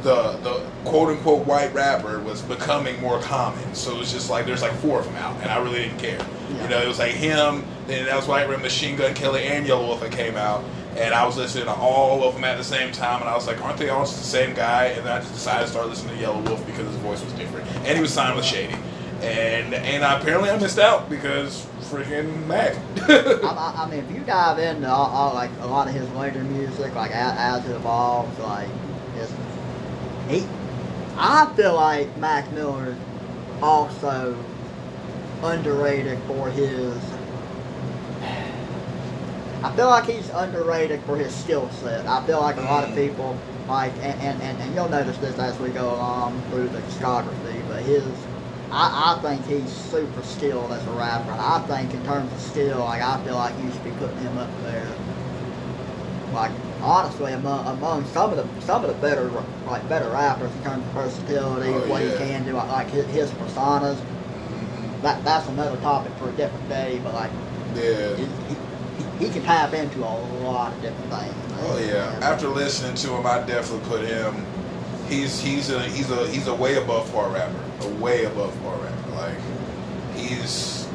the the quote-unquote white rapper was becoming more common. So it was just like, there's like four of them out, and I really didn't care. Yeah. You know, it was like him, then that was right when Machine Gun Kelly and Yelawolf that came out, and I was listening to all of them at the same time, and I was like, aren't they all just the same guy? And then I just decided to start listening to Yelawolf because his voice was different. And he was signed with Shady. And and I, apparently I missed out because freaking Mac. I, I mean, if you dive into all, all, like a lot of his later music, like as it evolves, like it's, he, I feel like Mac Miller is also underrated for his. I feel like he's underrated for his skill set. I feel like a lot of people like, and and, and and you'll notice this as we go along through the discography, but his. I, I think he's super skilled as a rapper. I think in terms of skill, like I feel like you should be putting him up there. Like honestly, among, among some of the some of the better like better rappers in terms of versatility, oh, what yeah. he can do, like, like his, his personas. That that's another topic for a different day. But like, yeah, he, he, he can tap into a lot of different things. Oh yeah. Everything. After listening to him, I definitely put him. He's he's a he's a he's a way above par rapper. A way above par rapper. Like he's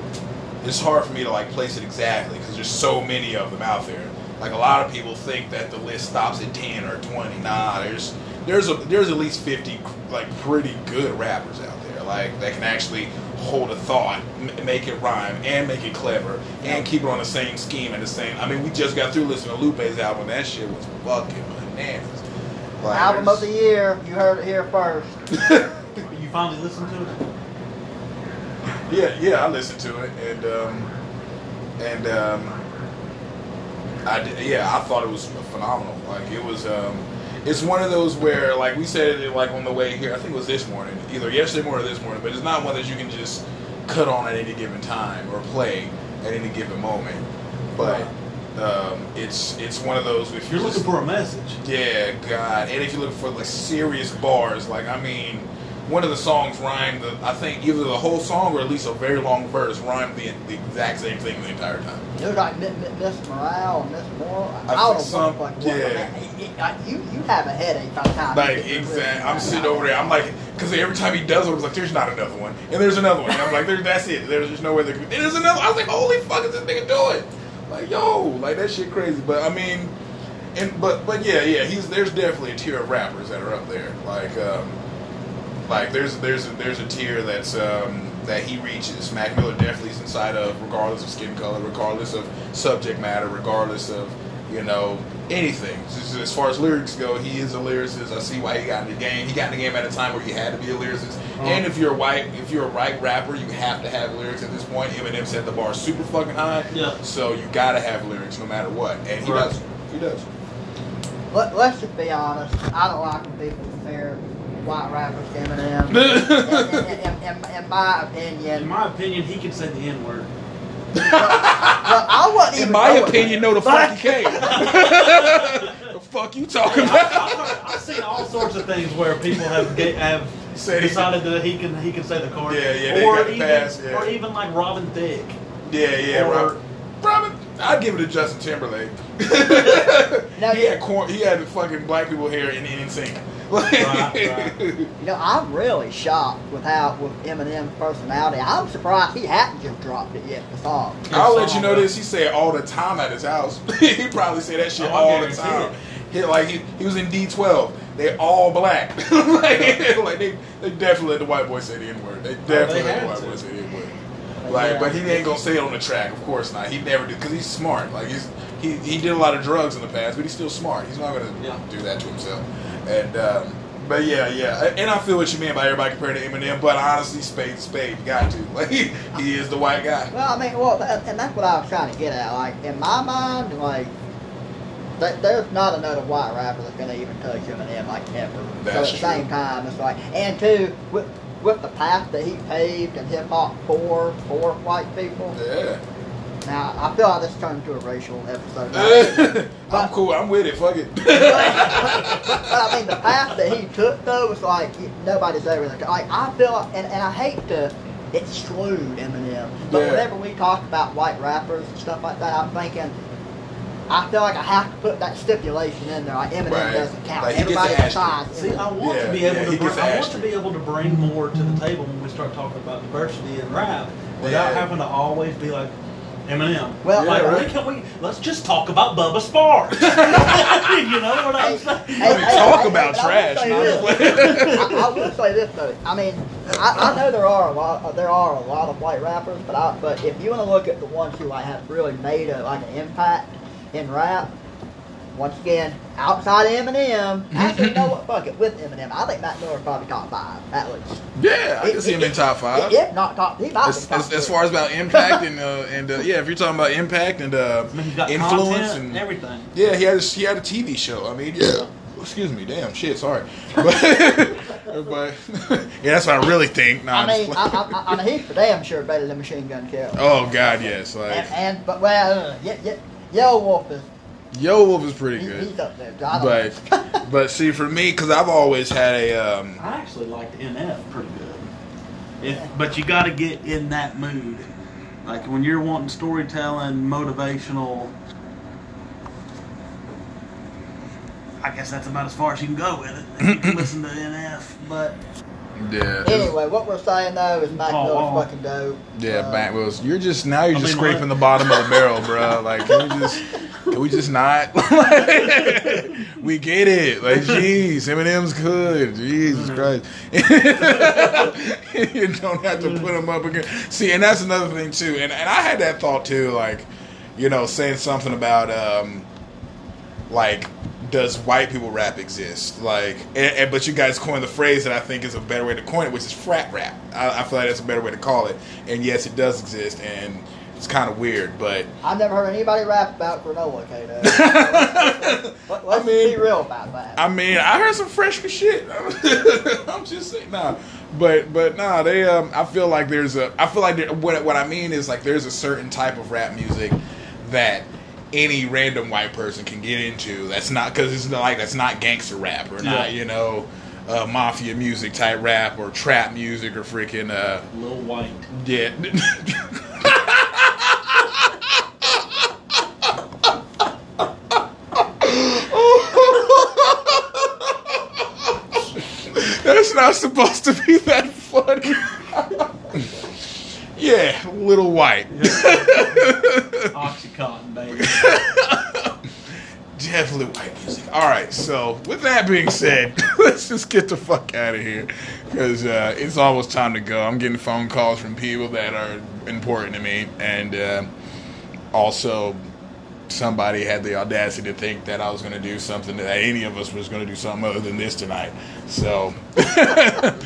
it's hard for me to like place it exactly because there's so many of them out there. Like a lot of people think that the list stops at ten or twenty. Nah, there's there's a there's at least fifty like pretty good rappers out there. Like that can actually hold a thought, m- make it rhyme, and make it clever, and keep it on the same scheme and the same. I mean, we just got through listening to Lupe's album. That shit was fucking bananas. Like, album of the year, you heard it here first. You finally listened to it? Yeah, yeah, I listened to it, and um, and um, I did, yeah, I thought it was phenomenal. Like it was, um, it's one of those where, like we said it, like on the way here, I think it was this morning, either yesterday morning or this morning, but it's not one that you can just cut on at any given time or play at any given moment. But um, it's it's one of those, if you're, you're looking just, for a message. Yeah, God, and if you're looking for like serious bars, like I mean. One of the songs rhymed, I think, either the whole song or at least a very long verse rhymed the, the exact same thing the entire time. It was like Miss Morale and Miss Morale. I, I was some, like, yeah. Like, you, you have a headache by the time. Like, exactly. I'm sitting over there. I'm like, because every time he does it, I was like, there's not another one. And there's another one. And I'm like, there, that's it. There's just no way there could be. There's another. I was like, holy fuck, is this nigga doing? Like, yo, like, that shit crazy. But, I mean, and but, but yeah, yeah, he's there's definitely a tier of rappers that are up there. Like, um... Like there's there's a, there's a tier that's um, that he reaches. Mac Miller definitely is inside of, regardless of skin color, regardless of subject matter, regardless of you know anything. Just as far as lyrics go, he is a lyricist. I see why he got in the game. He got in the game at a time where he had to be a lyricist. Um, and if you're a white, if you're a white rapper, you have to have lyrics at this point. Eminem set the bar super fucking high. Yeah. So you gotta have lyrics no matter what, and he right. does. He does. Let, let's just be honest. I don't like when people compare white rappers, Eminem. in, in, in, in my opinion, in my opinion, he can say the N word. But, but I wasn't even in my opinion, no, the fuck he can. The fuck you talking yeah, about? I've seen all sorts of things where people have have say decided that he can he can say the card. Yeah, yeah, or even pass, yeah. or even like Robin Thicke. Yeah, yeah, or, Robin. Robin. I'd give it to Justin Timberlake. no, he had corn, he had the fucking black people hair in N Sync. right, right. You know, I'm really shocked with how with Eminem's personality. I'm surprised he hadn't just dropped it yet. The song. The I'll song, let you know this. He said all the time at his house. He probably said that shit oh, all the time. He, like he, he was in D twelve. They all black. like, like they, they definitely let the white boy say the N word. They definitely oh, they let the white to. boy say the N word. Like, yeah. But he ain't gonna say it on the track. Of course not. He never did because he's smart. Like he's he he did a lot of drugs in the past, but he's still smart. He's not gonna yeah. do that to himself. And, um, but yeah, yeah, and I feel what you mean by everybody compared to Eminem, but honestly, Spade, Spade, you got to. Like, he, he is the white guy. Well, I mean, well, and that's what I was trying to get at. Like, in my mind, like, there's not another white rapper that's going to even touch Eminem, like, ever. That's so at the same time, it's like, and two, with, with the path that he paved in hip-hop for, for white people. Yeah. Now, I feel like this turned into a racial episode. Right? but, I'm cool. I'm with it. Fuck it. but, but, I mean, the path that he took, though, was like, nobody's ever there. Like, I feel, like, and, and I hate to exclude Eminem, but yeah. whenever we talk about white rappers and stuff like that, I'm thinking, I feel like I have to put that stipulation in there. Like, Eminem right. doesn't count. Like, everybody decides. See, I want, yeah, to be able yeah, to bring, I want to be able to bring more to the table when we start talking about diversity in rap without yeah. having to always be like, Eminem. Well, yeah, like, right. can we, let's just talk about Bubba Sparxxx. You know what I'm saying? Hey, hey, talk hey, about hey, trash. I will, I, I will say this though. I mean, I, I know there are a lot. There are a lot of white rappers, but I, but if you want to look at the ones who like have really made a, like an impact in rap, once again, outside of Eminem, actually, you know what? Fuck it. With Eminem, I think Mac Miller is probably top five at least. Yeah, I can see him in top five. Yeah, not top. He might as, be top as, as far as about impact and uh, and uh, yeah, if you're talking about impact and uh, I mean, he's got influence and, and everything. Yeah, he had a, he had a T V show. I mean, yeah. Excuse me, damn shit, sorry. But, but yeah, that's what I really think. Nah, I mean, I, I, I, I mean, he's for damn sure better than Machine Gun Kelly. Oh God, yes. Like and, and but well, uh, yeah, yeah, Yelawolf is. Yelawolf is pretty good, he's up there, but but see for me, because I've always had a. Um, I actually liked N F pretty good, if, but you got to get in that mood, like when you're wanting storytelling, motivational. I guess that's about as far as you can go with it. You can listen to N F, but. Yeah. Anyway, what we're saying though is Mac Miller's oh, oh. fucking dope. Yeah, um, Mac Miller's. You're just now you're I just mean, scraping what? the bottom of the barrel, bro. Like, can we just can we just not? We get it. Like, jeez, Eminem's good. Jesus Christ, you don't have to put him up again. See, and that's another thing too. And and I had that thought too. Like, you know, saying something about um, like. Does white people rap exist? Like, and, and, but you guys coined the phrase that I think is a better way to coin it, which is frat rap. I, I feel like that's a better way to call it. And yes, it does exist. And It's kind of weird, but I've never heard anybody rap about granola, Cato. So let's let's I mean, be real about that. I mean, I heard some fresh shit. I'm just saying, nah, but but nah, they. Um, I feel like there's a. I feel like there, what what I mean is like there's a certain type of rap music that any random white person can get into. That's not because it's not like that's not gangster rap or not, yeah. you know. Uh, mafia music type rap or trap music or freaking uh, Lil White. Yeah. That's not supposed to be that funny. Yeah, Lil White. Oxycontin, baby. Definitely white music. Alright, so with that being said, let's just get the fuck out of here, because uh, it's almost time to go. I'm getting phone calls from people that are important to me, and uh, also somebody had the audacity to think that I was going to do something, that any of us was going to do something other than this tonight. So, so that,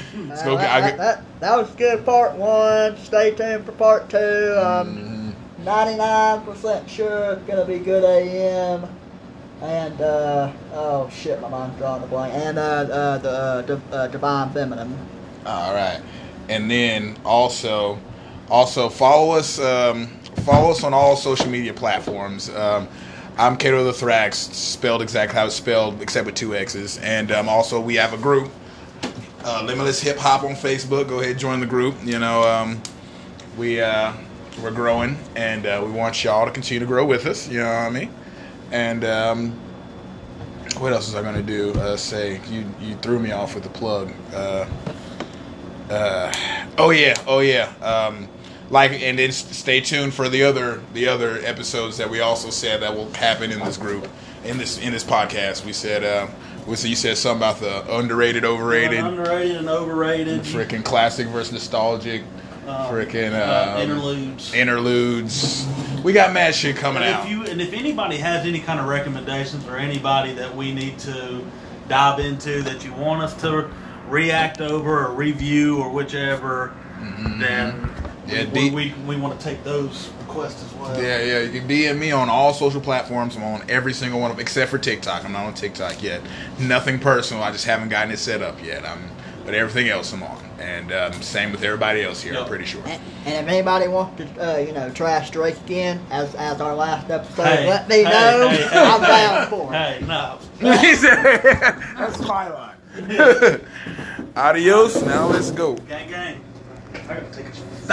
that, that, that was good part one. Stay tuned for part two. I'm mm-hmm. ninety-nine percent sure it's going to be Good A M. And, uh, oh shit, my mind's drawing a blank. And, uh, uh, the, uh, div- uh, Divine Feminine. Alright. And then, also, also follow us, um, follow us on all social media platforms. Um, I'm Cato the Thrax, spelled exactly how it's spelled, except with two X's. And, um, also we have a group, uh, Limitless Hip Hop on Facebook. Go ahead, join the group. You know, um, we, uh, we're growing, and, uh, we want y'all to continue to grow with us. You know what I mean? And um, what else was I going to do? Uh, say, you, you threw me off with the plug. Uh, uh, oh, yeah. Oh, yeah. Um, like, and then stay tuned for the other the other episodes that we also said that will happen in this group, in this in this podcast. We said, uh, we said you said something about the underrated, overrated. Yeah, underrated and overrated. Freaking classic versus nostalgic. Um, Freaking uh, um, interludes. Interludes. We got mad shit coming and if out. You, and if anybody has any kind of recommendations or anybody that we need to dive into that you want us to react over or review or whichever, mm-hmm. then yeah, we, D- we, we we want to take those requests as well. Yeah, yeah. You can D M me on all social platforms. I'm on every single one of them except for TikTok. I'm not on TikTok yet. Nothing personal. I just haven't gotten it set up yet. I'm. But everything else I'm on. And um, same with everybody else here, yep. I'm pretty sure. And, and if anybody wants to, uh, you know, trash Drake again, as as our last episode, hey, let me hey, know. Hey, hey, I'm hey, down hey, for it. Hey, no. That's my line. Adios. Now let's go. Gang, gang. I gotta take a